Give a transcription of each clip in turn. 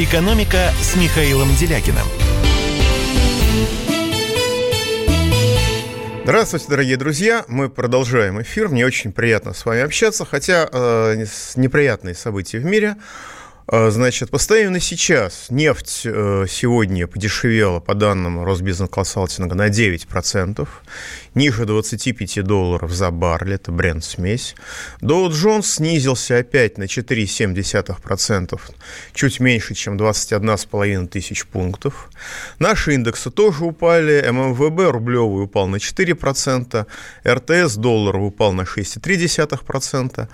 «Экономика» с Михаилом Делягиным. Здравствуйте, дорогие друзья. Мы продолжаем эфир. Мне очень приятно с вами общаться, хотя неприятные события в мире. Значит, постоянно сейчас нефть сегодня подешевела, по данным Росбизнес-классалтинга, на 9%, ниже $25 за баррель, это Brent смесь. Dow Jones снизился опять на 4,7%, чуть меньше, чем 21,5 тысяч пунктов. Наши индексы тоже упали, ММВБ рублевый упал на 4%, РТС долларовый упал на 6,3%.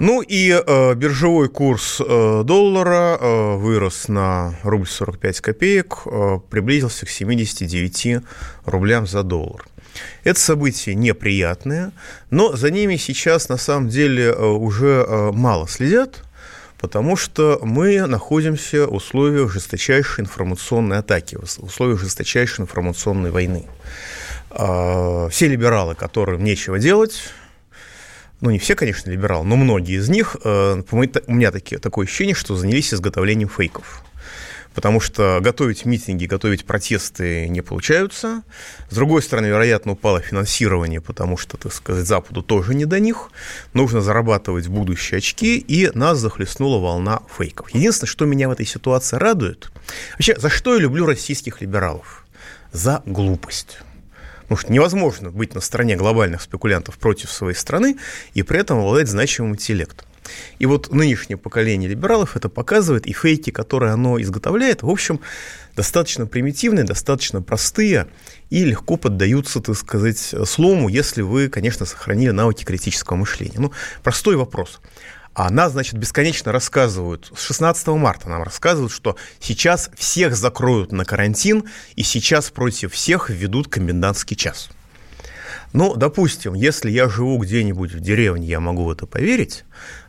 Ну и биржевой курс доллара вырос на рубль 45 копеек, приблизился к 79 рублям за доллар. Это события неприятные, но за ними сейчас на самом деле уже мало следят, потому что мы находимся в условиях жесточайшей информационной атаки, в условиях жесточайшей информационной войны. Все либералы, которым нечего делать, ну, не все, конечно, либералы, но многие из них, у меня такое ощущение, что занялись изготовлением фейков. Потому что готовить митинги, готовить протесты не получается. С другой стороны, вероятно, упало финансирование, потому что, так сказать, Западу тоже не до них. Нужно зарабатывать будущие очки, и нас захлестнула волна фейков. Единственное, что меня в этой ситуации радует, вообще, за что я люблю российских либералов? За глупость. Потому что невозможно быть на стороне глобальных спекулянтов против своей страны и при этом обладать значимым интеллектом. И вот нынешнее поколение либералов это показывает, и фейки, которые оно изготовляет, в общем, достаточно примитивные, достаточно простые и легко поддаются, так сказать, слому, если вы, конечно, сохранили навыки критического мышления. Ну, простой вопрос. А нас, значит, бесконечно рассказывают, с 16 марта нам рассказывают, что сейчас всех закроют на карантин, и сейчас против всех введут комендантский час. Ну, допустим, если я живу где-нибудь в деревне, я могу в это поверить,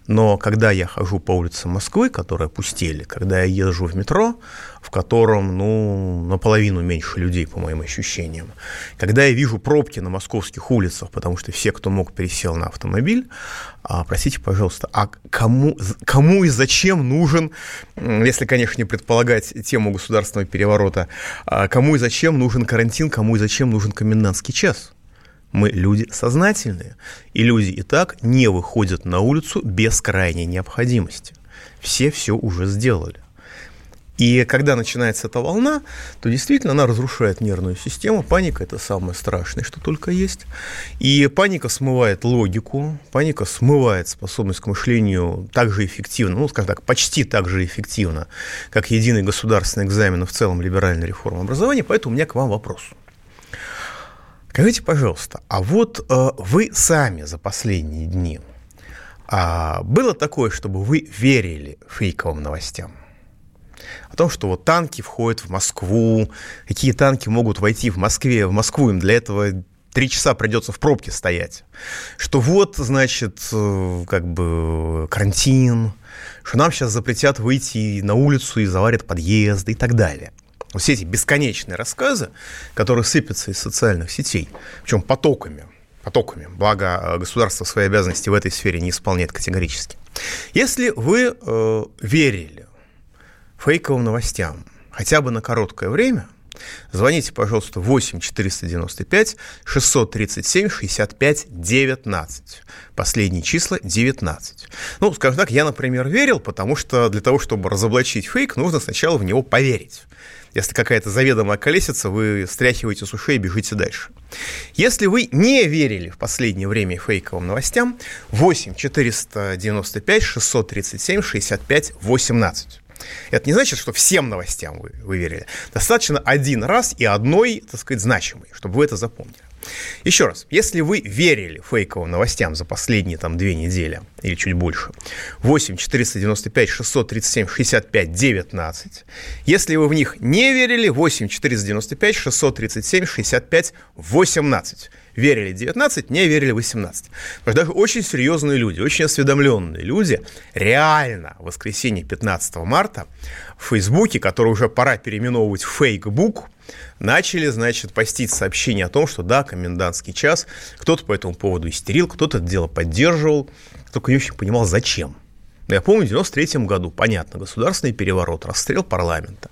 но когда я хожу по улицам Москвы, которые опустели, когда я езжу в метро, в котором, наполовину меньше людей, по моим ощущениям, когда я вижу пробки на московских улицах, потому что все, кто мог, пересел на автомобиль, простите, пожалуйста, а кому и зачем нужен, если, конечно, не предполагать тему государственного переворота, кому и зачем нужен карантин, кому и зачем нужен комендантский час? Мы люди сознательные, и люди и так не выходят на улицу без крайней необходимости. Все уже сделали. И когда начинается эта волна, то действительно она разрушает нервную систему. Паника – это самое страшное, что только есть. И паника смывает логику, паника смывает способность к мышлению так же эффективно, скажем так, почти так же эффективно, как единый государственный экзамен и в целом либеральная реформа образования. Поэтому у меня к вам вопрос. Скажите, пожалуйста, а вот вы сами за последние дни было такое, чтобы вы верили фейковым новостям? О том, что вот танки входят в Москву, какие танки могут войти в Москву им для этого 3 часа придется в пробке стоять. Что вот, значит, как бы карантин, что нам сейчас запретят выйти на улицу и заварят подъезды и так далее. Все эти бесконечные рассказы, которые сыпятся из социальных сетей, причем потоками, благо государство свои обязанности в этой сфере не исполняет категорически. Если вы верили фейковым новостям хотя бы на короткое время, звоните, пожалуйста, 8-495-637-65-19. Последние числа 19. Ну, скажем так, я, например, верил, потому что для того, чтобы разоблачить фейк, нужно сначала в него поверить. Если какая-то заведомая колесица, вы стряхиваете с ушей и бежите дальше. Если вы не верили в последнее время фейковым новостям, 8-495-637-65-18. Это не значит, что всем новостям вы верили. Достаточно один раз и одной, так сказать, значимой, чтобы вы это запомнили. Еще раз, если вы верили фейковым новостям за последние 2 недели или чуть больше, 8-495-637-65-19. Если вы в них не верили, 8-495-637-65-18. Верили 19, не верили 18. Потому что даже очень серьезные люди, очень осведомленные люди реально в воскресенье 15 марта в Фейсбуке, который уже пора переименовывать в фейкбук, начали, значит, постить сообщения о том, что да, комендантский час, кто-то по этому поводу истерил, кто-то это дело поддерживал, кто-то не очень понимал, зачем. Я помню, в 1993 году, понятно, государственный переворот, расстрел парламента.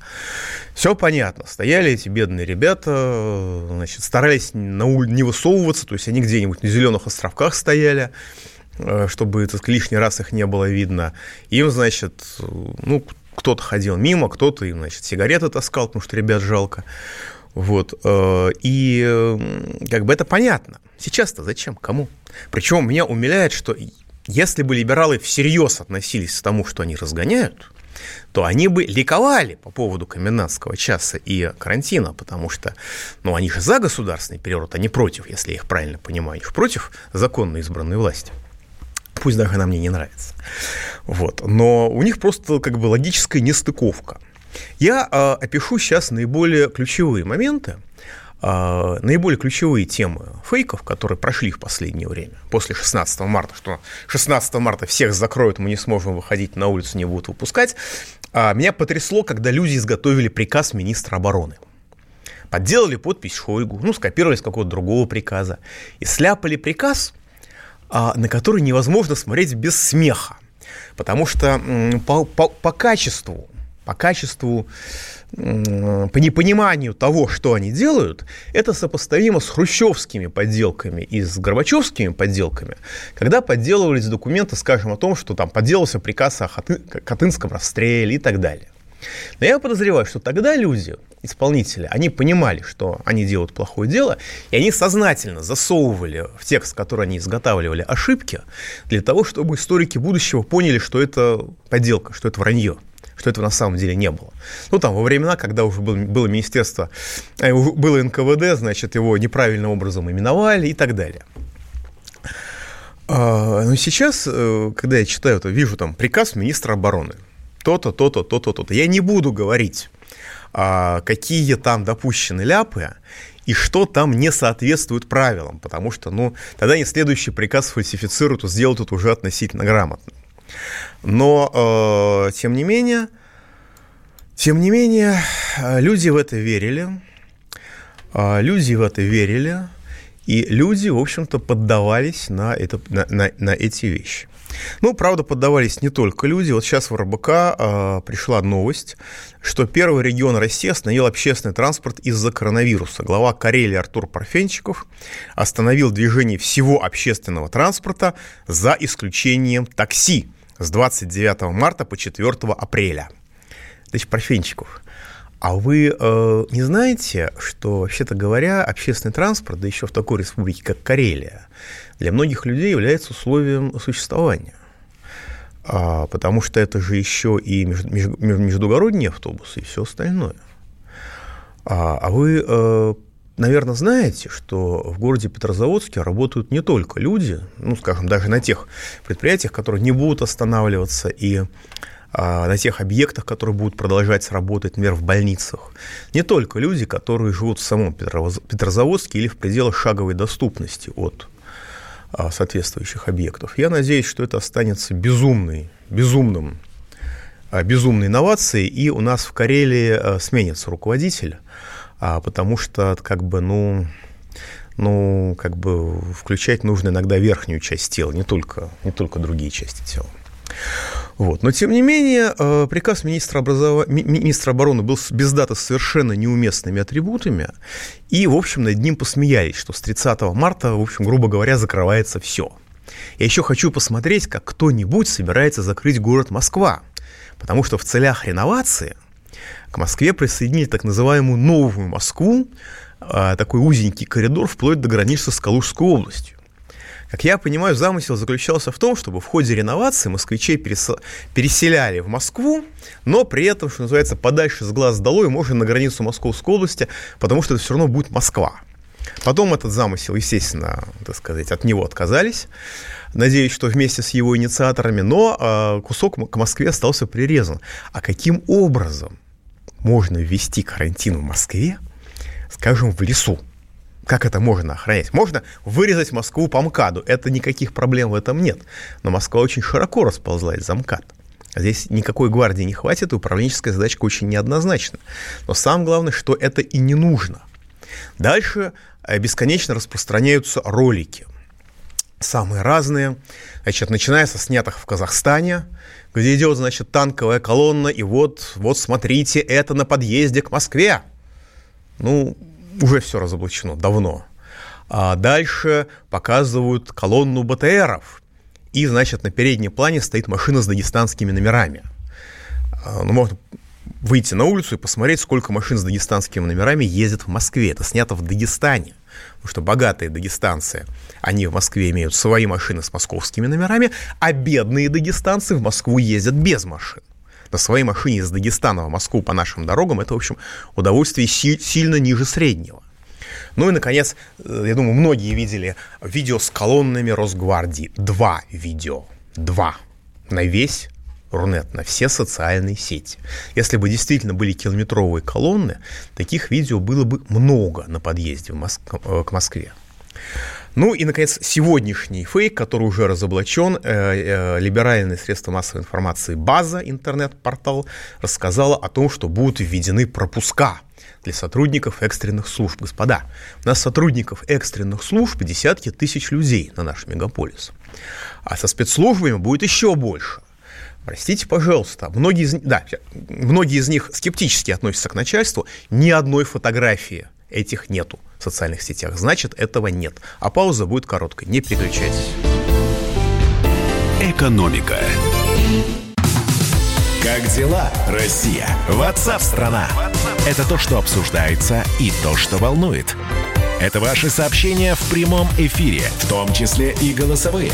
Все понятно. Стояли эти бедные ребята, значит, старались не высовываться, то есть они где-нибудь на зеленых островках стояли, чтобы так, лишний раз их не было видно. Им, значит, ну, кто-то ходил мимо, кто-то им, значит, сигареты таскал, потому что ребят жалко. Вот. И как бы это понятно. Сейчас-то зачем? Кому? Причем меня умиляет, что... Если бы либералы всерьез относились к тому, что они разгоняют, то они бы ликовали по поводу комендантского часа и карантина, потому что, ну, они же за государственный переворот, а не против, если я их правильно понимаю, они же против законно избранной власти. Пусть даже она мне не нравится. Вот. Но у них просто как бы логическая нестыковка. Я опишу сейчас наиболее ключевые моменты, наиболее ключевые темы фейков, которые прошли в последнее время, после 16 марта, что 16 марта всех закроют, мы не сможем выходить на улицу, не будут выпускать, меня потрясло, когда люди изготовили приказ министра обороны. Подделали подпись Шойгу, ну, скопировали с какого-то другого приказа, и сляпали приказ, на который невозможно смотреть без смеха, потому что по качеству, по непониманию того, что они делают, это сопоставимо с хрущевскими подделками и с горбачевскими подделками, когда подделывались документы, скажем, о том, что там подделался приказ о Катынском расстреле и так далее. Но я подозреваю, что тогда люди, исполнители, они понимали, что они делают плохое дело, и они сознательно засовывали в текст, который они изготавливали, ошибки, для того, чтобы историки будущего поняли, что это подделка, что это вранье, что этого на самом деле не было. Ну, там, во времена, когда уже было министерство, было НКВД, значит, его неправильным образом именовали и так далее. Но сейчас, когда я читаю, то вижу там приказ министра обороны. То-то, то-то, то-то, то-то. Я не буду говорить, какие там допущены ляпы и что там не соответствует правилам, потому что, ну, тогда они следующий приказ фальсифицируют и сделают это уже относительно грамотно. Но, тем не менее, люди в это верили, и люди, в общем-то, поддавались на эти вещи. Ну, правда, поддавались не только люди. Вот сейчас в РБК пришла новость, что первый регион России остановил общественный транспорт из-за коронавируса. Глава Карелии Артур Парфенчиков остановил движение всего общественного транспорта за исключением такси с 29 марта по 4 апреля. Товарищ Парфенчиков, а вы не знаете, что, вообще-то говоря, общественный транспорт, да еще в такой республике, как Карелия, для многих людей является условием существования? Потому что это же еще и междугородние автобусы и все остальное. А вы, наверное, знаете, что в городе Петрозаводске работают не только люди, ну, скажем, даже на тех предприятиях, которые не будут останавливаться, и на тех объектах, которые будут продолжать работать, например, в больницах. Не только люди, которые живут в самом Петрозаводске или в пределах шаговой доступности от соответствующих объектов. Я надеюсь, что это останется безумной инновацией, и у нас в Карелии сменится руководитель, потому что как бы, ну, как бы включать нужно иногда верхнюю часть тела, не только другие части тела. Вот. Но, тем не менее, приказ министра обороны был без даты с совершенно неуместными атрибутами, и, в общем, над ним посмеялись, что с 30 марта, в общем, грубо говоря, закрывается все. Я еще хочу посмотреть, как кто-нибудь собирается закрыть город Москва, потому что в целях реновации к Москве присоединили так называемую «Новую Москву», такой узенький коридор вплоть до границы с Калужской областью. Как я понимаю, замысел заключался в том, чтобы в ходе реновации москвичей переселяли в Москву, но при этом, что называется, подальше с глаз долой, можно на границу Московской области, потому что это все равно будет Москва. Потом этот замысел, естественно, так сказать, от него отказались, надеюсь, что вместе с его инициаторами, но кусок к Москве остался прирезан. А каким образом можно ввести карантин в Москве, скажем, в лесу? Как это можно охранять? Можно вырезать Москву по МКАДу. Это никаких проблем в этом нет. Но Москва очень широко расползлась за МКАД. Здесь никакой гвардии не хватит, и управленческая задачка очень неоднозначна. Но самое главное, что это и не нужно. Дальше бесконечно распространяются ролики самые разные, значит, начиная со снятых в Казахстане, где идет, значит, танковая колонна, и вот смотрите, это на подъезде к Москве. Ну, уже все разоблачено давно. А дальше показывают колонну БТРов, и, значит, на переднем плане стоит машина с дагестанскими номерами. Ну, можно выйти на улицу и посмотреть, сколько машин с дагестанскими номерами ездят в Москве. Это снято в Дагестане, потому что богатые дагестанцы, они в Москве имеют свои машины с московскими номерами, а бедные дагестанцы в Москву ездят без машин. На своей машине из Дагестана в Москву по нашим дорогам это, в общем, удовольствие сильно ниже среднего. Ну и, наконец, я думаю, многие видели видео с колоннами Росгвардии. Два видео на весь Рунет, на все социальные сети. Если бы действительно были километровые колонны, таких видео было бы много на подъезде к Москве. Ну и, наконец, сегодняшний фейк, который уже разоблачен. Либеральные средства массовой информации «База», интернет-портал, рассказала о том, что будут введены пропуска для сотрудников экстренных служб. Господа, у нас сотрудников экстренных служб десятки тысяч людей на наш мегаполис. А со спецслужбами будет еще больше. Простите, пожалуйста, многие из них скептически относятся к начальству. Ни одной фотографии этих нету в социальных сетях. Значит, этого нет. А пауза будет короткой. Не переключайтесь. Экономика. Как дела, Россия? Ватсап-страна! Это то, что обсуждается, и то, что волнует. Это ваши сообщения в прямом эфире, в том числе и голосовые.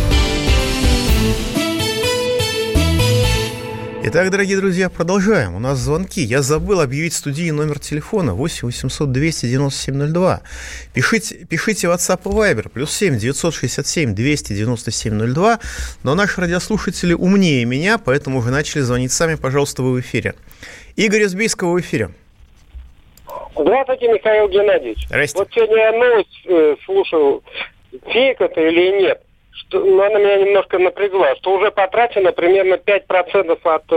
Итак, дорогие друзья, продолжаем. У нас звонки. Я забыл объявить в студии номер телефона 8 800 297 02. Пишите в WhatsApp и Viber +7 967 297 02. Но наши радиослушатели умнее меня, поэтому уже начали звонить сами. Пожалуйста, вы в эфире. Игорь из Бийского в эфире. Здравствуйте, Михаил Геннадьевич. Здрасте. Вот сегодня я новость слушал, фейк это или нет. Но она меня немножко напрягла, что уже потрачено примерно 5% от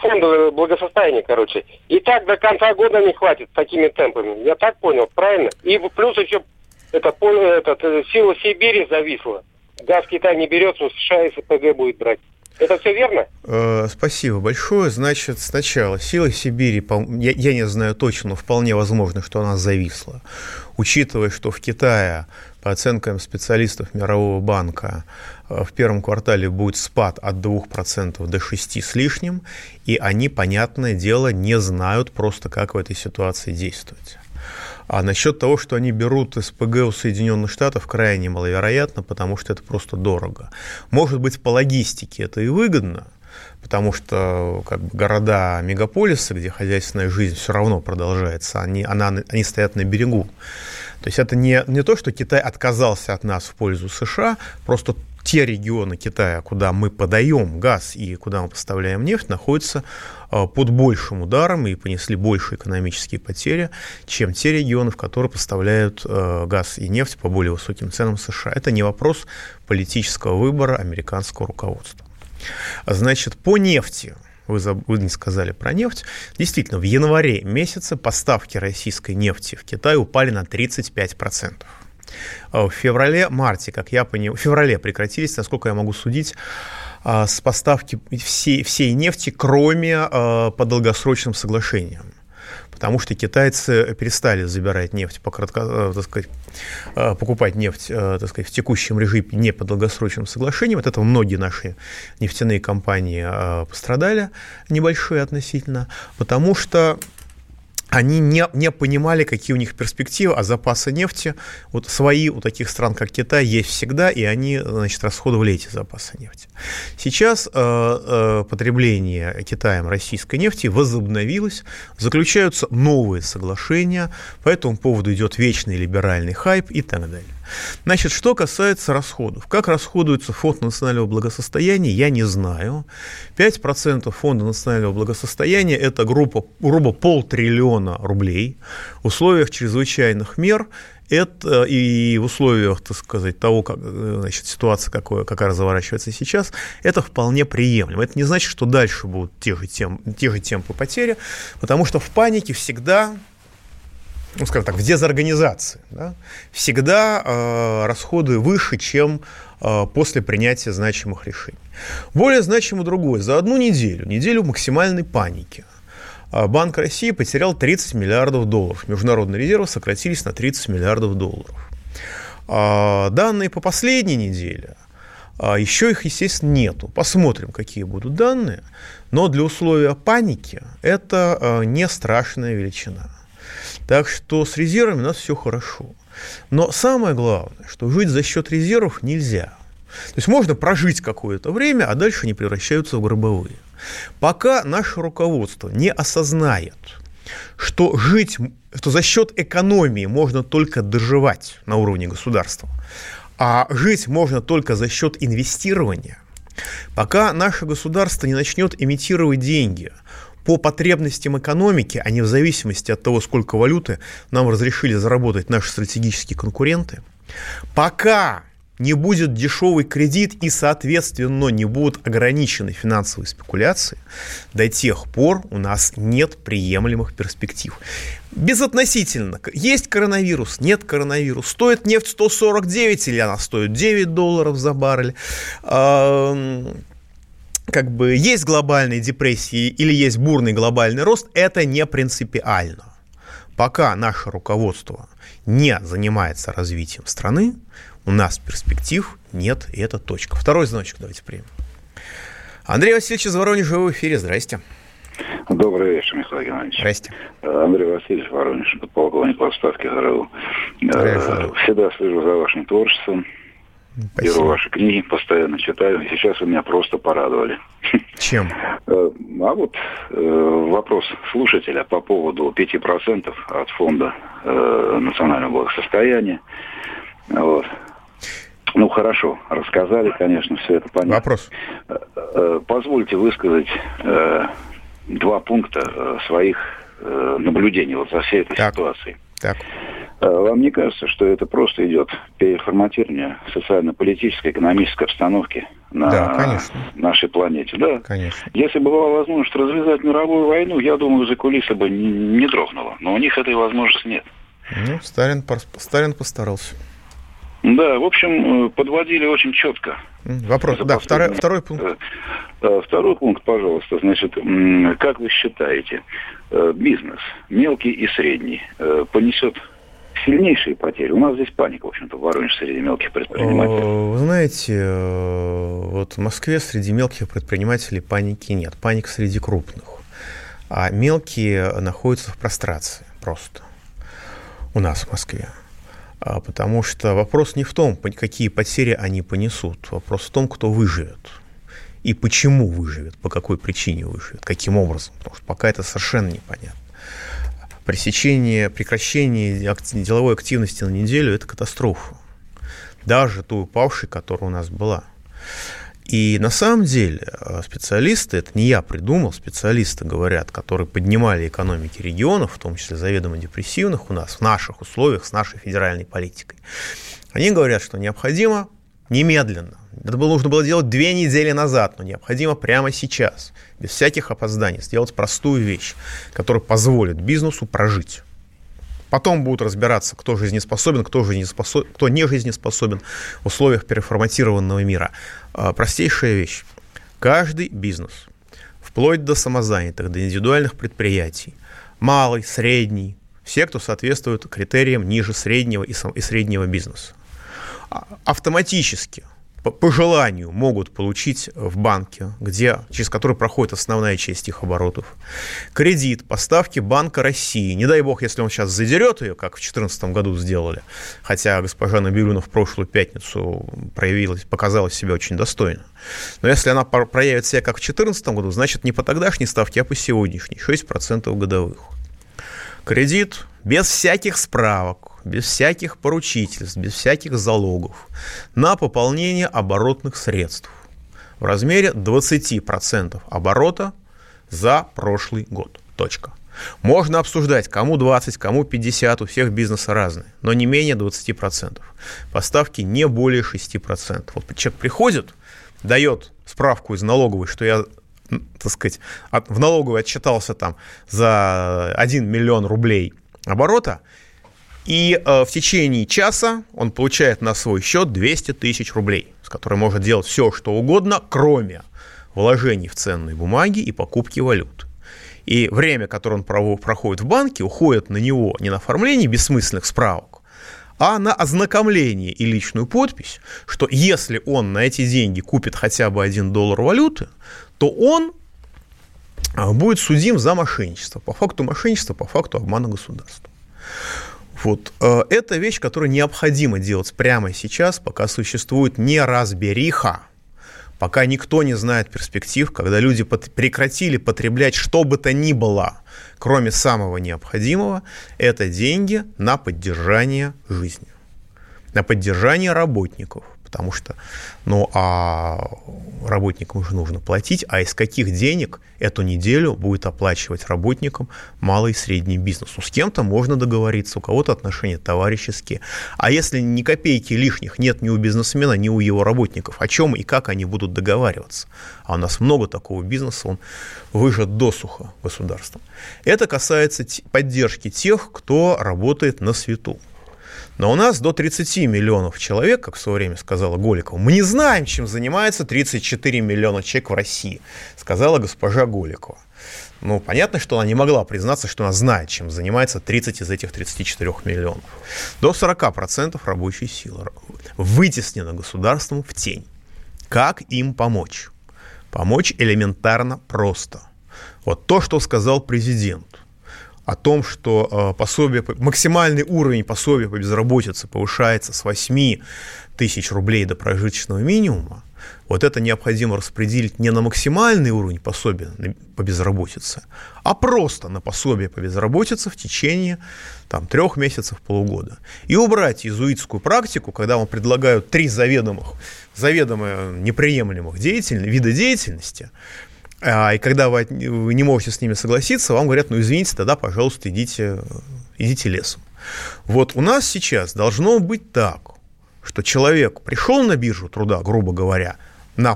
фонда благосостояния, короче. И так до конца года не хватит такими темпами. Я так понял, правильно? И плюс еще сила Сибири зависла. Газ Китай не берет, но США и СПГ будет брать. Это все верно? Спасибо большое. Значит, сначала сила Сибири, я не знаю точно, но вполне возможно, что она зависла. Учитывая, что в Китае, по оценкам специалистов Мирового банка, в первом квартале будет спад от 2% до 6% с лишним, и они, понятное дело, не знают просто, как в этой ситуации действовать. А насчет того, что они берут СПГ у Соединенных Штатов, крайне маловероятно, потому что это просто дорого. Может быть, по логистике это и выгодно, потому что города-мегаполисы, где хозяйственная жизнь все равно продолжается, они стоят на берегу. То есть это не то, что Китай отказался от нас в пользу США, просто те регионы Китая, куда мы подаем газ и куда мы поставляем нефть, находятся под большим ударом и понесли больше экономические потери, чем те регионы, в которые поставляют газ и нефть по более высоким ценам США. Это не вопрос политического выбора американского руководства. Значит, по нефти. Вы не сказали про нефть. Действительно, в январе месяце поставки российской нефти в Китай упали на 35%. В феврале-марте, как я понимаю, в феврале прекратились, насколько я могу судить, с поставки всей нефти, кроме по долгосрочным соглашениям. Потому что китайцы перестали забирать нефть, покупать нефть, в текущем режиме не по долгосрочным соглашениям. От этого многие наши нефтяные компании пострадали, небольшие относительно, потому что они не понимали, какие у них перспективы, а запасы нефти свои у таких стран, как Китай, есть всегда, и они, значит, расходовали эти запасы нефти. Сейчас потребление Китаем российской нефти возобновилось, заключаются новые соглашения, по этому поводу идет вечный либеральный хайп и так далее. Значит, что касается расходов. Как расходуется Фонд национального благосостояния, я не знаю. 5% Фонда национального благосостояния – это грубо полтриллиона рублей. В условиях чрезвычайных мер это и в условиях, так сказать, того, как, значит, ситуация какая разворачивается сейчас, это вполне приемлемо. Это не значит, что дальше будут те же темпы потери, потому что в панике всегда, ну, скажем так, в дезорганизации, да, всегда расходы выше, чем после принятия значимых решений. Более значимо другое. За одну неделю максимальной паники, Банк России потерял 30 миллиардов долларов. Международные резервы сократились на 30 миллиардов долларов. Данные по последней неделе, еще их, естественно, нету. Посмотрим, какие будут данные. Но для условия паники это не страшная величина. Так что с резервами у нас все хорошо. Но самое главное, что жить за счет резервов нельзя. То есть можно прожить какое-то время, а дальше они превращаются в гробовые. Пока наше руководство не осознает, что за счет экономии можно только доживать на уровне государства, а жить можно только за счет инвестирования, пока наше государство не начнет имитировать деньги по потребностям экономики, а не в зависимости от того, сколько валюты нам разрешили заработать наши стратегические конкуренты, пока не будет дешевый кредит и, соответственно, не будут ограничены финансовые спекуляции, до тех пор у нас нет приемлемых перспектив. Безотносительно, есть коронавирус, нет коронавируса, стоит нефть 149 или она стоит $9 за баррель, как бы есть глобальные депрессии или есть бурный глобальный рост, это не принципиально. Пока наше руководство не занимается развитием страны, у нас перспектив нет, и это точка. Второй звоночек давайте примем. Андрей Васильевич из Воронежа в эфире. Здрасте. Добрый вечер, Михаил Геннадьевич. Здрасте. Андрей Васильевич, Воронеж, подполковник в отставке ГРУ. Всегда слежу за вашим творчеством. Спасибо. Беру ваши книги, постоянно читаю. И сейчас вы меня просто порадовали. Чем? А вот вопрос слушателя по поводу 5% от Фонда национального благосостояния. Вот. Ну, хорошо, рассказали, конечно, все это понятно. Вопрос. Позвольте высказать два пункта своих наблюдений вот за всей этой ситуацией. Так. Вам не кажется, что это просто идет переформатирование социально-политической, экономической обстановки на нашей планете? Да, конечно. Если бы была возможность развязать мировую войну, я думаю, за кулисы бы не дрогнуло. Но у них этой возможности нет. Ну, Сталин постарался. Да, в общем, подводили очень четко. Вопрос, да, второй пункт. Второй пункт, пожалуйста. Значит, как вы считаете, бизнес, мелкий и средний, понесет сильнейшие потери? У нас здесь паника, в общем-то, в Воронеже среди мелких предпринимателей. Вы знаете, вот в Москве среди мелких предпринимателей паники нет. Паника среди крупных. А мелкие находятся в прострации просто у нас в Москве. Потому что вопрос не в том, какие потери они понесут. Вопрос в том, кто выживет. И почему выживет, по какой причине выживет, каким образом. Потому что пока это совершенно непонятно. Прекращение деловой активности на неделю – это катастрофа. Даже той упавшей, которая у нас была. И на самом деле специалисты, это не я придумал, специалисты говорят, которые поднимали экономики регионов, в том числе заведомо депрессивных у нас, в наших условиях, с нашей федеральной политикой. Они говорят, что необходимо немедленно. Это нужно было делать 2 недели назад, но необходимо прямо сейчас, без всяких опозданий, сделать простую вещь, которая позволит бизнесу прожить. Потом будут разбираться, кто жизнеспособен, кто не жизнеспособен в условиях переформатированного мира. Простейшая вещь. Каждый бизнес, вплоть до самозанятых, до индивидуальных предприятий, малый, средний, все, кто соответствует критериям ниже среднего и среднего бизнеса, автоматически, по желанию, могут получить в банке, через который проходит основная часть их оборотов, кредит по ставке Банка России. Не дай бог, если он сейчас задерет ее, как в 2014 году сделали, хотя госпожа Набиуллина в прошлую пятницу показала себя очень достойно. Но если она проявит себя, как в 2014 году, значит, не по тогдашней ставке, а по сегодняшней, 6% годовых. кредит без всяких справок, без всяких поручительств, без всяких залогов на пополнение оборотных средств в размере 20% оборота за прошлый год. Точка. Можно обсуждать, кому 20, кому 50, у всех бизнесы разные, но не менее 20%. Поставки не более 6%. Вот человек приходит, дает справку из налоговой, что я, так сказать, в налоговой отчитался там за 1 миллион рублей оборота, и в течение часа он получает на свой счет 200 тысяч рублей, с которой может делать все, что угодно, кроме вложений в ценные бумаги и покупки валют. И время, которое он проходит в банке, уходит на него не на оформление бессмысленных справок, а на ознакомление и личную подпись, что если он на эти деньги купит хотя бы $1 валюты, то он будет судим за мошенничество. По факту мошенничества, по факту обмана государства. Вот. Это вещь, которую необходимо делать прямо сейчас, пока существует неразбериха, пока никто не знает перспектив, когда люди прекратили потреблять что бы то ни было, кроме самого необходимого, это деньги на поддержание жизни, на поддержание работников, потому что работникам уже нужно платить, а из каких денег эту неделю будет оплачивать работникам малый и средний бизнес? С кем-то можно договориться, у кого-то отношения товарищеские. А если ни копейки лишних нет ни у бизнесмена, ни у его работников, о чем и как они будут договариваться? А у нас много такого бизнеса, он выжат досуха государством. Это касается поддержки тех, кто работает на свету. Но у нас до 30 миллионов человек, как в свое время сказала Голикова, мы не знаем, чем занимается 34 миллиона человек в России, сказала госпожа Голикова. Ну, понятно, что она не могла признаться, что она знает, чем занимается 30 из этих 34 миллионов. До 40% рабочей силы вытеснено государством в тень. Как им помочь? Помочь элементарно просто. Вот то, что сказал президент. О том, что максимальный уровень пособия по безработице повышается с 8 тысяч рублей до прожиточного минимума, вот это необходимо распределить не на максимальный уровень пособия по безработице, а просто на пособие по безработице в течение 3 месяцев, полугода. И убрать иезуитскую практику, когда вам предлагают 3 заведомо неприемлемых вида деятельности, и когда вы не можете с ними согласиться, вам говорят, извините, тогда, пожалуйста, идите лесом. Вот у нас сейчас должно быть так, что человек пришел на биржу труда, грубо говоря,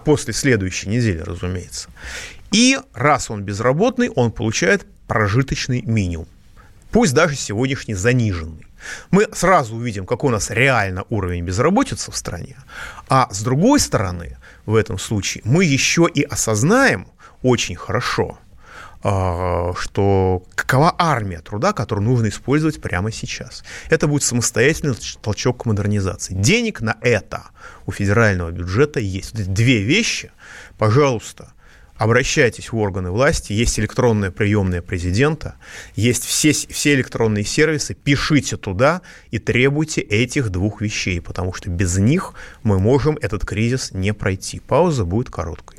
после следующей недели, разумеется, и раз он безработный, он получает прожиточный минимум, пусть даже сегодняшний заниженный. Мы сразу увидим, какой у нас реально уровень безработицы в стране, а с другой стороны, в этом случае мы еще и осознаем, очень хорошо, что какова армия труда, которую нужно использовать прямо сейчас. Это будет самостоятельный толчок к модернизации. Денег на это у федерального бюджета есть. Вот эти две вещи, пожалуйста, обращайтесь в органы власти, есть электронная приемная президента, есть все электронные сервисы, пишите туда и требуйте этих двух вещей, потому что без них мы можем этот кризис не пройти. Пауза будет короткой.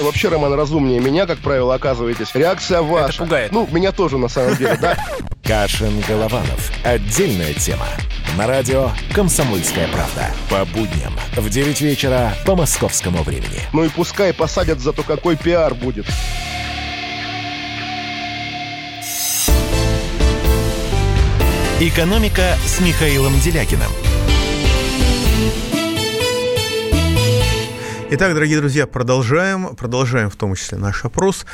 Вообще, Роман, разумнее меня, как правило, оказываетесь. Реакция ваша. Это пугает. Меня тоже, на самом деле, да. Кашин-Голованов. Отдельная тема. На радио «Комсомольская правда». По будням в 9 вечера по московскому времени. И пускай посадят, зато какой пиар будет. «Экономика» с Михаилом Делягиным. Итак, дорогие друзья, продолжаем в том числе наш опрос.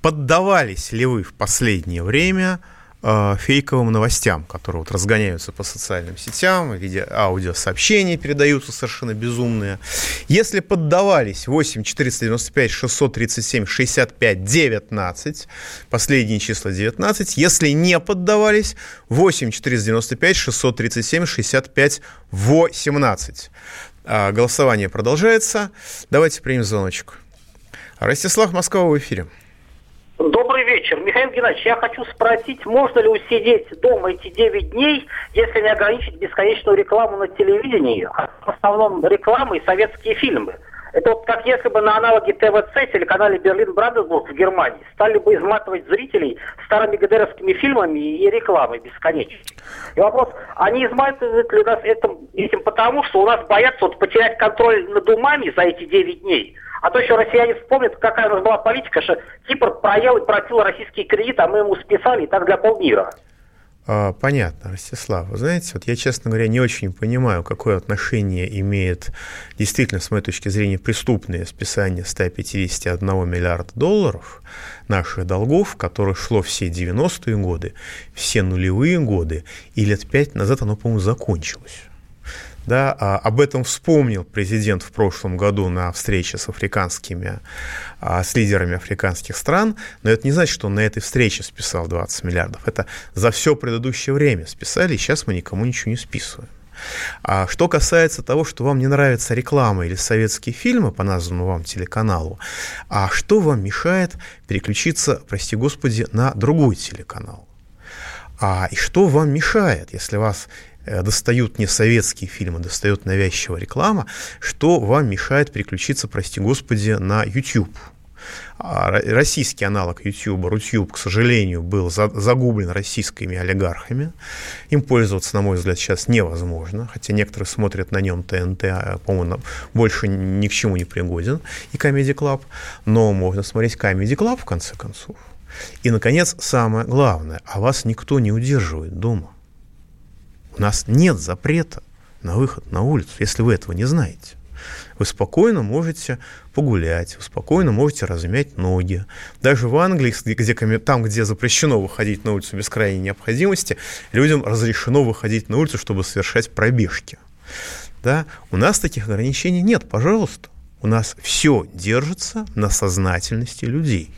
Поддавались ли вы в последнее время фейковым новостям, которые вот разгоняются по социальным сетям, в виде аудиосообщений передаются совершенно безумные. Если поддавались 8 495 637 65 19, последние числа 19, если не поддавались 8 495 637 65 18. Голосование продолжается. Давайте примем звоночек. Ростислав, Москва, в эфире. Добрый вечер. Михаил Геннадьевич, я хочу спросить, можно ли усидеть дома эти 9 дней, если не ограничить бесконечную рекламу на телевидении, в основном рекламы и советские фильмы? Это вот как если бы на аналоге ТВЦ, телеканале Берлин-Бранденбург в Германии, стали бы изматывать зрителей старыми ГДРовскими фильмами и рекламой бесконечно. И вопрос, они изматывают ли нас этим потому, что у нас боятся вот потерять контроль над умами за эти 9 дней? А то еще россияне вспомнят, какая у нас была политика, что Кипр проел и протил российский кредит, а мы ему списали, и так для полмира. Понятно, Ростислав. Вы знаете, вот я, честно говоря, не очень понимаю, какое отношение имеет действительно, с моей точки зрения, преступное списание $151 миллиарда наших долгов, которое шло все 90-е годы, все нулевые годы, и лет 5 назад оно, по-моему, закончилось. Да, об этом вспомнил президент в прошлом году на встрече с лидерами африканских стран, но это не значит, что он на этой встрече списал 20 миллиардов. Это за все предыдущее время списали, и сейчас мы никому ничего не списываем. А что касается того, что вам не нравится реклама или советские фильмы по названному вам телеканалу, а что вам мешает переключиться, прости господи, на другой телеканал? И что вам мешает, если вас достают не советские фильмы, достает навязчивая реклама, что вам мешает переключиться, прости господи, на YouTube? Российский аналог YouTube, Rutube, к сожалению, был загублен российскими олигархами. Им пользоваться, на мой взгляд, сейчас невозможно, хотя некоторые смотрят на нем ТНТ, по-моему, больше ни к чему не пригоден, и Comedy Club, но можно смотреть Comedy Club, в конце концов. И, наконец, самое главное, а вас никто не удерживает дома. У нас нет запрета на выход на улицу, если вы этого не знаете. Вы спокойно можете погулять, вы спокойно можете размять ноги. Даже в Англии, там, где запрещено выходить на улицу без крайней необходимости, людям разрешено выходить на улицу, чтобы совершать пробежки. Да? У нас таких ограничений нет, пожалуйста. У нас все держится на сознательности людей.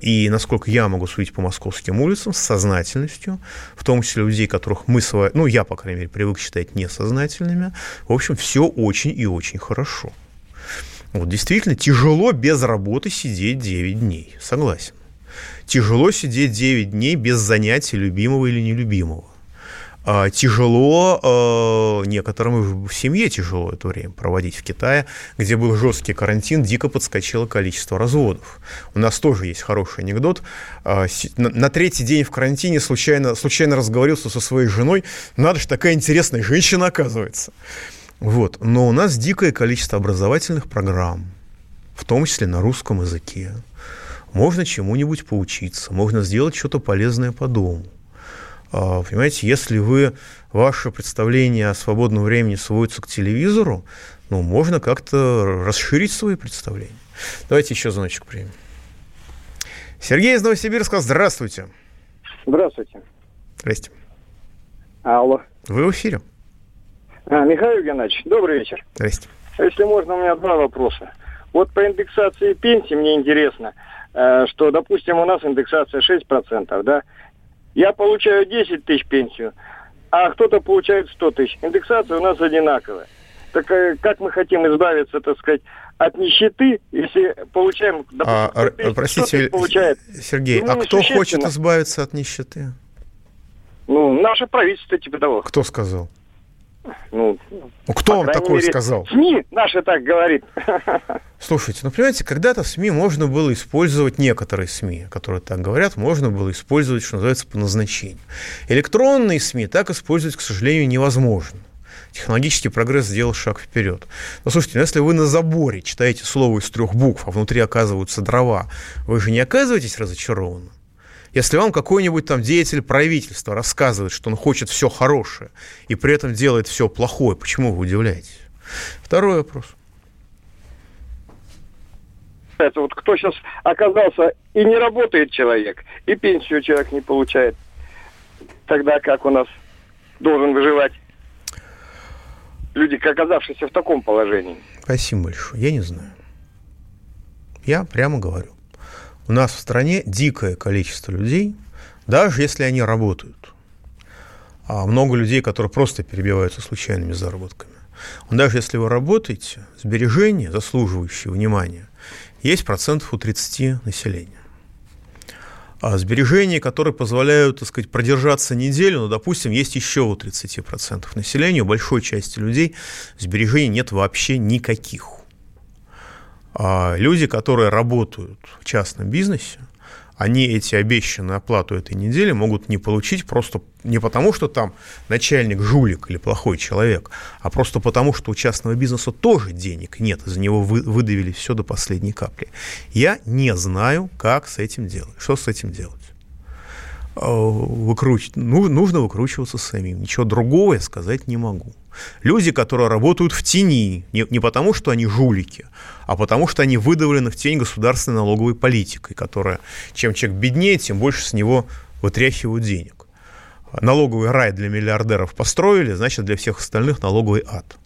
И, насколько я могу судить по московским улицам, с сознательностью, в том числе людей, которых мы с вами, ну, я, по крайней мере, привык считать несознательными, в общем, все очень и очень хорошо. Вот действительно, тяжело без работы сидеть 9 дней, согласен. Тяжело сидеть 9 дней без занятий любимого или нелюбимого. Тяжело, некоторым в семье тяжело это время проводить. В Китае, где был жесткий карантин, дико подскочило количество разводов. У нас тоже есть хороший анекдот. На третий день в карантине случайно разговорился со своей женой. Надо же, такая интересная женщина оказывается. Вот. Но у нас дикое количество образовательных программ, в том числе на русском языке. Можно чему-нибудь поучиться, можно сделать что-то полезное по дому. Понимаете, если ваше представление о свободном времени сводится к телевизору, ну, можно как-то расширить свои представления. Давайте еще звоночек примем. Сергей из Новосибирска, здравствуйте. Здравствуйте. Здрасте. Алло. Вы в эфире. Михаил Геннадьевич, добрый вечер. Здрасте. Если можно, у меня два вопроса. Вот по индексации пенсии мне интересно, что, допустим, у нас индексация 6%, да? Я получаю 10 тысяч пенсию, а кто-то получает 100 тысяч. Индексация у нас одинаковая. Так как мы хотим избавиться, так сказать, от нищеты, если получаем... Допустим, простите, получает, Сергей, а кто хочет избавиться от нищеты? Ну, наше правительство типа того. Кто сказал? Ну, кто вам такое сказал? СМИ наши так говорит. Слушайте, ну, понимаете, когда-то в СМИ можно было использовать, некоторые СМИ, которые так говорят, можно было использовать, что называется, по назначению. Электронные СМИ так использовать, к сожалению, невозможно. Технологический прогресс сделал шаг вперед. Но слушайте, ну, если вы на заборе читаете слово из 3 букв, а внутри оказываются дрова, вы же не оказываетесь разочарованным? Если вам какой-нибудь там деятель правительства рассказывает, что он хочет все хорошее, и при этом делает все плохое, почему вы удивляетесь? Второй вопрос. Это вот кто сейчас оказался, и не работает человек, и пенсию человек не получает. тогда как у нас должен выживать люди, оказавшиеся в таком положении? Спасибо большое. Я не знаю. Я прямо говорю. У нас в стране дикое количество людей, даже если они работают. А много людей, которые просто перебиваются случайными заработками. Но даже если вы работаете, сбережения, заслуживающие внимания, есть процентов у 30 населения. А сбережения, которые позволяют, так сказать, продержаться неделю, но, допустим, есть еще у 30% населения, у большой части людей сбережений нет вообще никаких. А люди, которые работают в частном бизнесе, они эти обещанную оплату этой недели могут не получить просто не потому, что там начальник жулик или плохой человек, а просто потому, что у частного бизнеса тоже денег нет, из-за него выдавили все до последней капли. Я не знаю, как с этим делать, что с этим делать. Нужно выкручиваться самим, ничего другого я сказать не могу. Люди, которые работают в тени, не потому, что они жулики, а потому, что они выдавлены в тень государственной налоговой политикой, которая, чем человек беднее, тем больше с него вытряхивают денег. Налоговый рай для миллиардеров построили, значит, для всех остальных налоговый ад.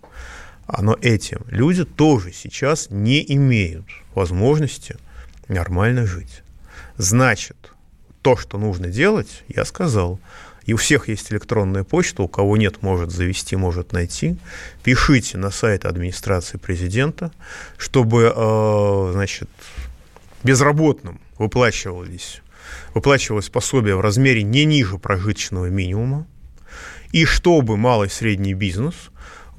Но этим люди тоже сейчас не имеют возможности нормально жить. Значит, то, что нужно делать, я сказал. И у всех есть электронная почта, у кого нет, может завести, может найти. Пишите на сайт администрации президента, чтобы, значит, безработным выплачивалось пособие в размере не ниже прожиточного минимума, и чтобы малый и средний бизнес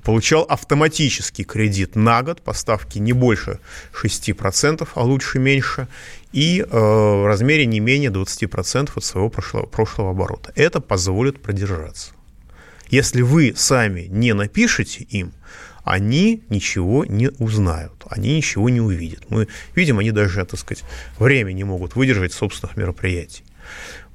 получал автоматический кредит на год по ставке не больше 6%, а лучше меньше, и в размере не менее 20% от своего прошлого оборота. Это позволит продержаться. Если вы сами не напишете им, они ничего не узнают, они ничего не увидят. Мы видим, они даже, так сказать, время не могут выдержать собственных мероприятий.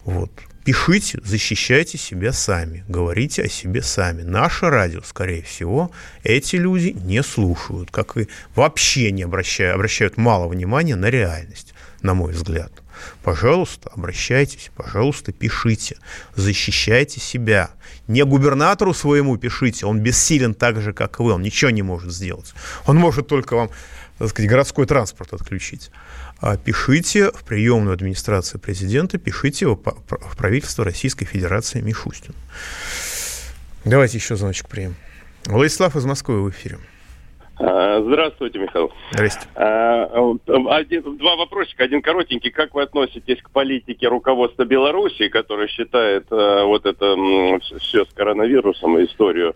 Вот. Пишите, защищайте себя сами, говорите о себе сами. Наше радио, скорее всего, эти люди не слушают, как и вообще не обращают мало внимания на реальность, на мой взгляд. Пожалуйста, обращайтесь, пожалуйста, пишите, защищайте себя. Не губернатору своему пишите, он бессилен так же, как и вы, он ничего не может сделать. Он может только вам, так сказать, городской транспорт отключить. Пишите в приемную администрацию президента, пишите в правительство Российской Федерации Мишустин. Давайте еще звоночек примем. Владислав из Москвы в эфире. Здравствуйте, Михаил. Здравствуйте. Два вопросика. Один коротенький. Как вы относитесь к политике руководства Беларуси, которое считает вот это все с коронавирусом, историю,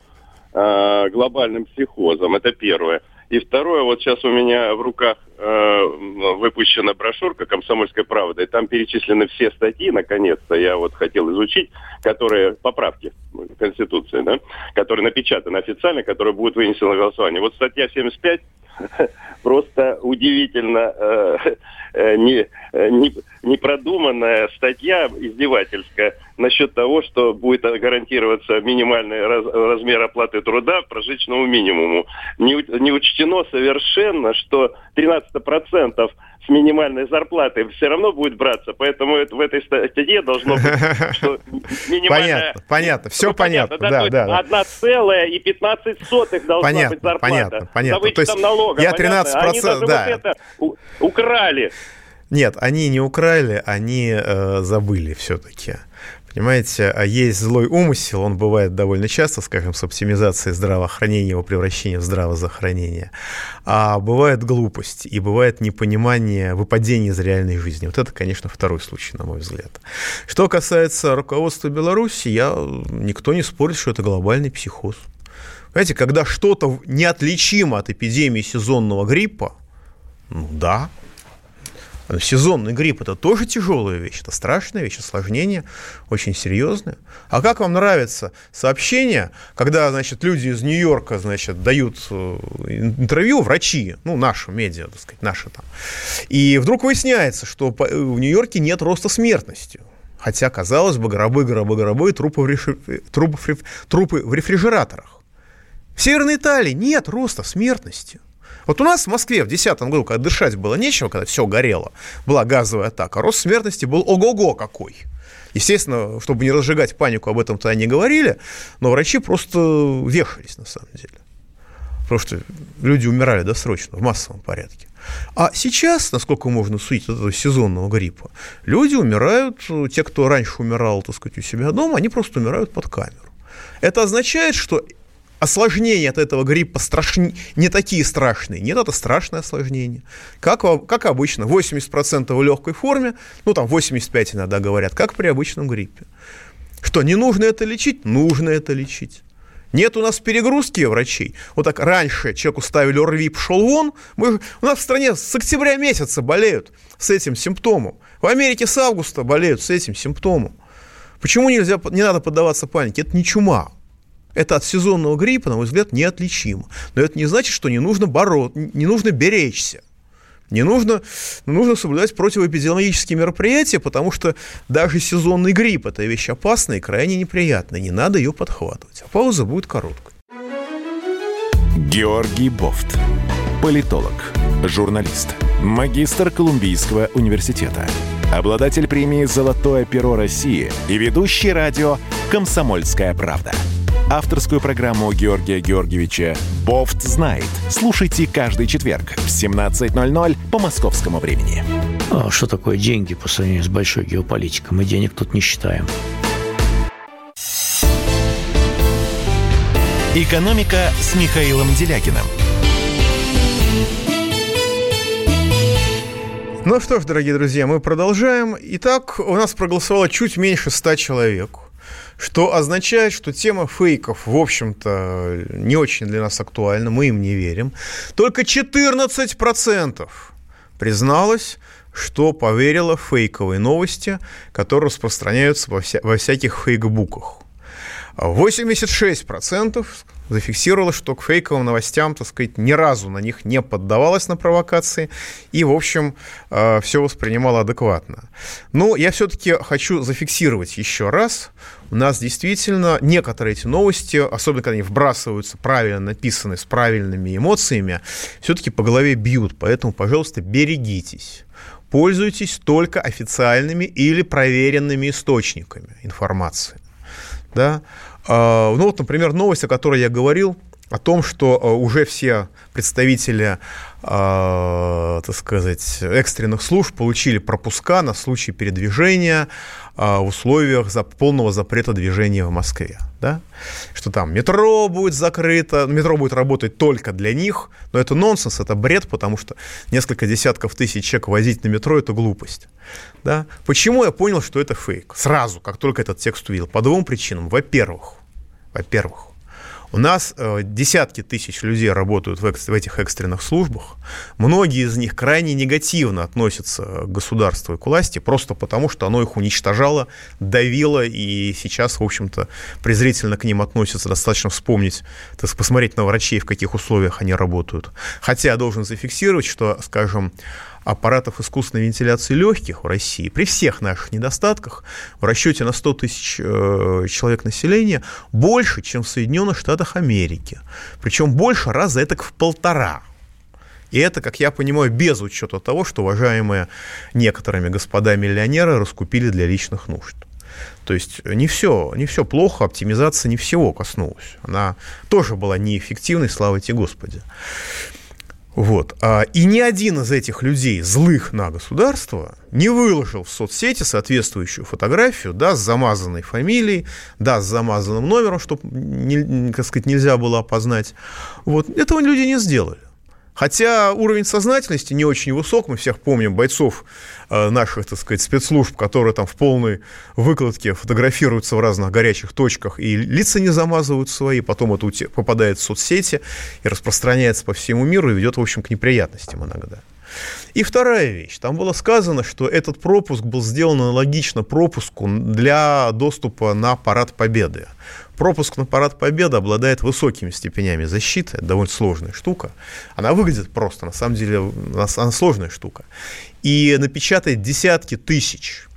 глобальным психозом? Это первое. И второе, вот сейчас у меня в руках выпущена брошюрка «Комсомольская правда», и там перечислены все статьи, наконец-то, я вот хотел изучить, которые, поправки Конституции, да, которые напечатаны официально, которые будут вынесены на голосование. Вот статья 75 просто удивительно непродуманная статья, издевательская, насчет того, что будет гарантироваться минимальный размер оплаты труда прожиточному минимуму. Не учтено совершенно, что 13% с минимальной зарплаты все равно будет браться, поэтому в этой статье должно быть, что минимальная... Понятно, все понятно. 1,15 должна быть зарплата. За вычетом налога. Они даже это украли. Нет, они не украли, они забыли все-таки. Понимаете, есть злой умысел, он бывает довольно часто, скажем, с оптимизацией здравоохранения, его превращением в здравоохранение. А бывает глупость и бывает непонимание, выпадение из реальной жизни. Вот это, конечно, второй случай, на мой взгляд. Что касается руководства Беларуси, никто не спорит, что это глобальный психоз. Понимаете, когда что-то неотличимо от эпидемии сезонного гриппа, ну да. Сезонный грипп – это тоже тяжелая вещь, это страшная вещь, осложнение очень серьезное. А как вам нравится сообщение, когда, значит, люди из Нью-Йорка, значит, дают интервью, врачи, ну, наши медиа, так сказать, наши там, и вдруг выясняется, что в Нью-Йорке нет роста смертности. Хотя, казалось бы, гробы, трупы в рефрижераторах. В Северной Италии нет роста смертности. Вот у нас в Москве в 2010 году, когда дышать было нечего, когда все горело, была газовая атака, рост смертности был ого-го какой. Естественно, чтобы не разжигать панику, об этом тогда не говорили, но врачи просто вешались на самом деле. Потому что люди умирали досрочно, в массовом порядке. А сейчас, насколько можно судить от этого сезонного гриппа, люди умирают, те, кто раньше умирал, так сказать, у себя дома, они просто умирают под камеру. Это означает, что осложнения от этого гриппа не такие страшные. Нет, это страшное осложнение. Как обычно, 80% в легкой форме, ну там 85% иногда говорят, как при обычном гриппе. Что, не нужно это лечить? Нужно это лечить. Нет у нас перегрузки врачей. Вот так раньше человеку ставили ОРВИ, пошел вон. У нас в стране с октября месяца болеют с этим симптомом. В Америке с августа болеют с этим симптомом. Почему не надо поддаваться панике? Это не чума. Это от сезонного гриппа, на мой взгляд, неотличимо. Но это не значит, что не нужно бороться, не нужно беречься. Нужно соблюдать противоэпидемиологические мероприятия, потому что даже сезонный грипп – это вещь опасная и крайне неприятная. Не надо ее подхватывать. А пауза будет короткой. Георгий Бофт. Политолог, журналист, магистр Колумбийского университета, обладатель премии «Золотое перо России» и ведущий радио «Комсомольская правда». Авторскую программу Георгия Георгиевича «Бофт знает». Слушайте каждый четверг в 17:00 по московскому времени. А что такое деньги по сравнению с большой геополитикой? Мы денег тут не считаем. «Экономика» с Михаилом Делягиным. Ну что ж, дорогие друзья, мы продолжаем. Итак, у нас проголосовало чуть меньше 100 человек. Что означает, что тема фейков, в общем-то, не очень для нас актуальна, мы им не верим. Только 14% призналось, что поверило в фейковые новости, которые распространяются во всяких фейкбуках. 86% зафиксировало, что к фейковым новостям, так сказать, ни разу на них не поддавалось на провокации и, в общем, все воспринимало адекватно. Но я все-таки хочу зафиксировать еще раз. У нас действительно некоторые эти новости, особенно когда они вбрасываются правильно написанные, с правильными эмоциями, все-таки по голове бьют. Поэтому, пожалуйста, берегитесь. Пользуйтесь только официальными или проверенными источниками информации. Да? Ну вот, например, новость, о которой я говорил, о том, что уже все представители, так сказать, экстренных служб получили пропуска на случай передвижения в условиях полного запрета движения в Москве. Да? Что там метро будет закрыто, метро будет работать только для них, но это нонсенс, это бред, потому что несколько десятков тысяч человек возить на метро – это глупость. Да? Почему я понял, что это фейк? Сразу, как только этот текст увидел. По двум причинам. Во-первых, у нас десятки тысяч людей работают в этих экстренных службах. Многие из них крайне негативно относятся к государству и к власти, просто потому, что оно их уничтожало, давило, и сейчас, в общем-то, презрительно к ним относятся. Достаточно вспомнить, так сказать, посмотреть на врачей, в каких условиях они работают. Хотя я должен зафиксировать, что, скажем, аппаратов искусственной вентиляции легких в России при всех наших недостатках в расчете на 100 тысяч человек населения больше, чем в Соединенных Штатах Америки. Причем больше раза этак в 1,5. И это, как я понимаю, без учета того, что уважаемые некоторыми господа миллионеры раскупили для личных нужд. То есть не все плохо, оптимизация не всего коснулась. Она тоже была неэффективной, слава тебе Господи. Вот. И ни один из этих людей, злых на государство, не выложил в соцсети соответствующую фотографию, да, с замазанной фамилией, да, с замазанным номером, чтобы, так сказать, нельзя было опознать. Вот. Этого люди не сделали. Хотя уровень сознательности не очень высок. Мы всех помним бойцов наших, так сказать, спецслужб, которые там в полной выкладке фотографируются в разных горячих точках и лица не замазывают свои. Потом это попадает в соцсети и распространяется по всему миру и ведет, в общем, к неприятностям иногда. И вторая вещь. Там было сказано, что этот пропуск был сделан аналогично пропуску для доступа на парад Победы. Пропуск на парад Победы обладает высокими степенями защиты. Это довольно сложная штука. Она выглядит просто. На самом деле она сложная штука. И напечатать десятки тысяч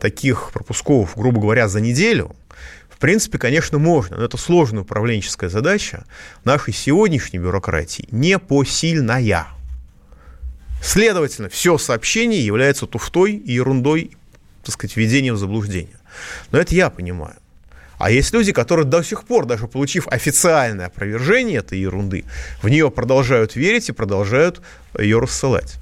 таких пропусков, грубо говоря, за неделю, в принципе, конечно, можно, но это сложная управленческая задача нашей сегодняшней бюрократии, непосильная. Следовательно, все сообщение является туфтой и ерундой, так сказать, введением в заблуждение. Но это я понимаю. А есть люди, которые до сих пор, даже получив официальное опровержение этой ерунды, в нее продолжают верить и продолжают ее рассылать.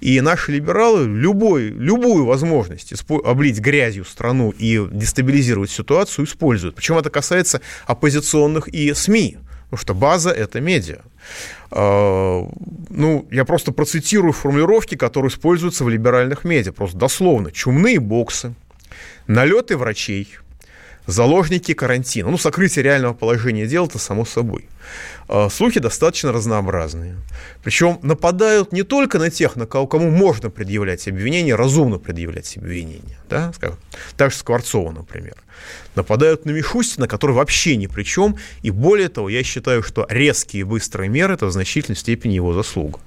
И наши либералы любую возможность облить грязью страну и дестабилизировать ситуацию используют. Причем это касается оппозиционных и СМИ, потому что база – это медиа. Ну, я просто процитирую формулировки, которые используются в либеральных медиа. Просто дословно. Чумные боксы, налеты врачей, заложники карантина. Ну, сокрытие реального положения дела – это само собой. Слухи достаточно разнообразные. Причем нападают не только на тех, на кому можно предъявлять обвинения, разумно предъявлять обвинения. Да? Так же Скворцова, например. Нападают на Мишустина, который вообще ни при чем. И более того, я считаю, что резкие и быстрые меры – это в значительной степени его заслуга.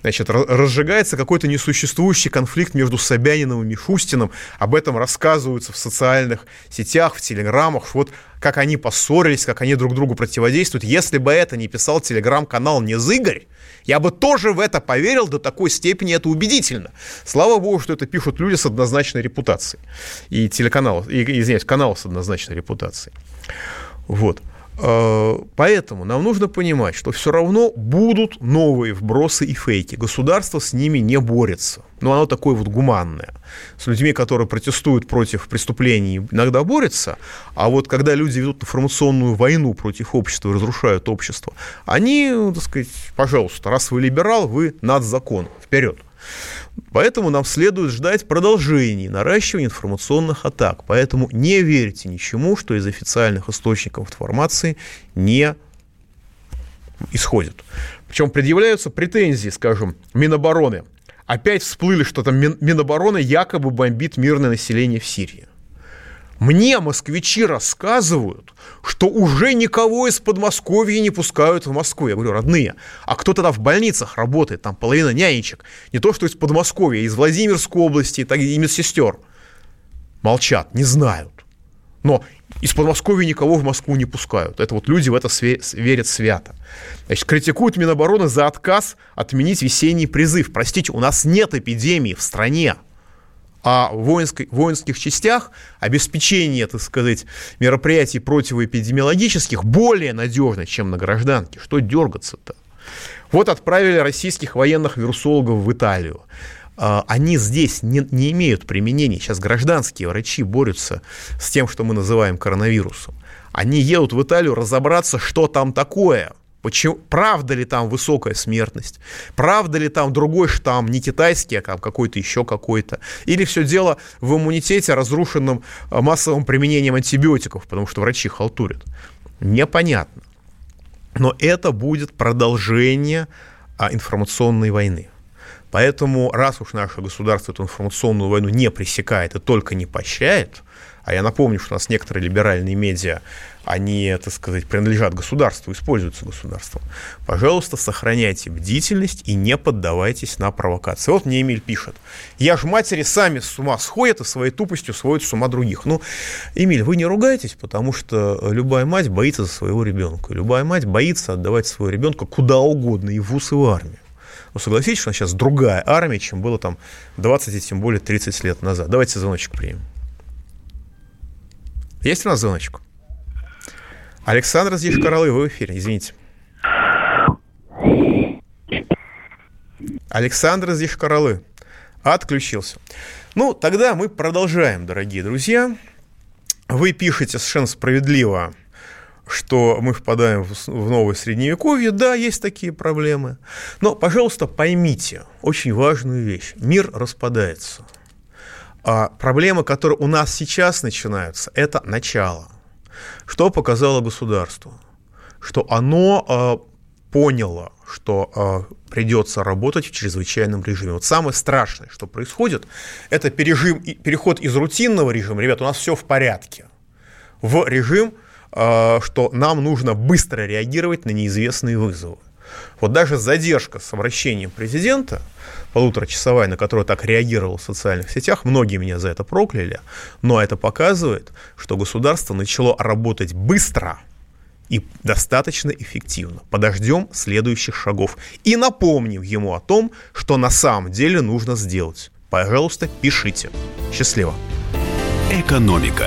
Значит, разжигается какой-то несуществующий конфликт между Собяниным и Мишустиным. Об этом рассказываются в социальных сетях, в телеграммах. Вот как они поссорились, как они друг другу противодействуют. Если бы это не писал телеграм-канал «Незыгорь», я бы тоже в это поверил, до такой степени это убедительно. Слава богу, что это пишут люди с однозначной репутацией. И каналы с однозначной репутацией. Вот. Поэтому нам нужно понимать, что все равно будут новые вбросы и фейки. Государство с ними не борется. Но оно такое вот гуманное. С людьми, которые протестуют против преступлений, иногда борется. А вот когда люди ведут информационную войну против общества и разрушают общество, они, так сказать, пожалуйста, раз вы либерал, вы над законом. Вперед. Поэтому нам следует ждать продолжения наращивания информационных атак. Поэтому не верьте ничему, что из официальных источников информации не исходит. Причем предъявляются претензии, скажем, Минобороны. Опять всплыли, что там Минобороны якобы бомбит мирное население в Сирии. Мне москвичи рассказывают, что уже никого из Подмосковья не пускают в Москву. Я говорю, родные, а кто тогда в больницах работает? Там половина нянечек. Не то, что из Подмосковья, из Владимирской области и медсестер. Молчат, не знают. Но из Подмосковья никого в Москву не пускают. Это вот люди в это верят свято. Значит, критикуют Минобороны за отказ отменить весенний призыв. Простите, у нас нет эпидемии в стране. А в воинских частях обеспечение, так сказать, мероприятий противоэпидемиологических более надежно, чем на гражданке. Что дергаться-то? Вот отправили российских военных вирусологов в Италию. Они здесь не имеют применения. Сейчас гражданские врачи борются с тем, что мы называем коронавирусом. Они едут в Италию разобраться, что там такое. Почему? Правда ли там высокая смертность? Правда ли там другой штамм, не китайский, а какой-то еще какой-то? Или все дело в иммунитете, разрушенном массовым применением антибиотиков, потому что врачи халтурят? Непонятно. Но это будет продолжение информационной войны. Поэтому, раз уж наше государство эту информационную войну не пресекает и только не поощряет, а я напомню, что у нас некоторые либеральные медиа, они, так сказать, принадлежат государству, используются государством, пожалуйста, сохраняйте бдительность и не поддавайтесь на провокации. Вот мне Эмиль пишет. Я ж матери сами с ума сходят и своей тупостью сводят с ума других. Ну, Эмиль, вы не ругайтесь, потому что любая мать боится за своего ребенка. Любая мать боится отдавать своего ребенка куда угодно, и в вуз, и в армию. Но согласитесь, что у нас сейчас другая армия, чем было там 20 и тем более 30 лет назад. Давайте звоночек примем. Есть у нас звоночек? Александр из Ешкаралы, вы в эфире, извините. Александр из Ешкаралы отключился. Ну, тогда мы продолжаем, дорогие друзья. Вы пишете совершенно справедливо, что мы впадаем в новое средневековье. Да, есть такие проблемы. Но, пожалуйста, поймите очень важную вещь. Мир распадается. А проблемы, которые у нас сейчас начинаются, это начало. Что показало государство? Что оно поняло, что придется работать в чрезвычайном режиме. Вот самое страшное, что происходит, это переход из рутинного режима, ребят, у нас все в порядке, в режим, что нам нужно быстро реагировать на неизвестные вызовы. Вот даже задержка с обращением президента, полуторачасовая, на которую так реагировал в социальных сетях, многие меня за это прокляли, но это показывает, что государство начало работать быстро и достаточно эффективно. Подождем следующих шагов и напомним ему о том, что на самом деле нужно сделать. Пожалуйста, пишите. Счастливо. Экономика.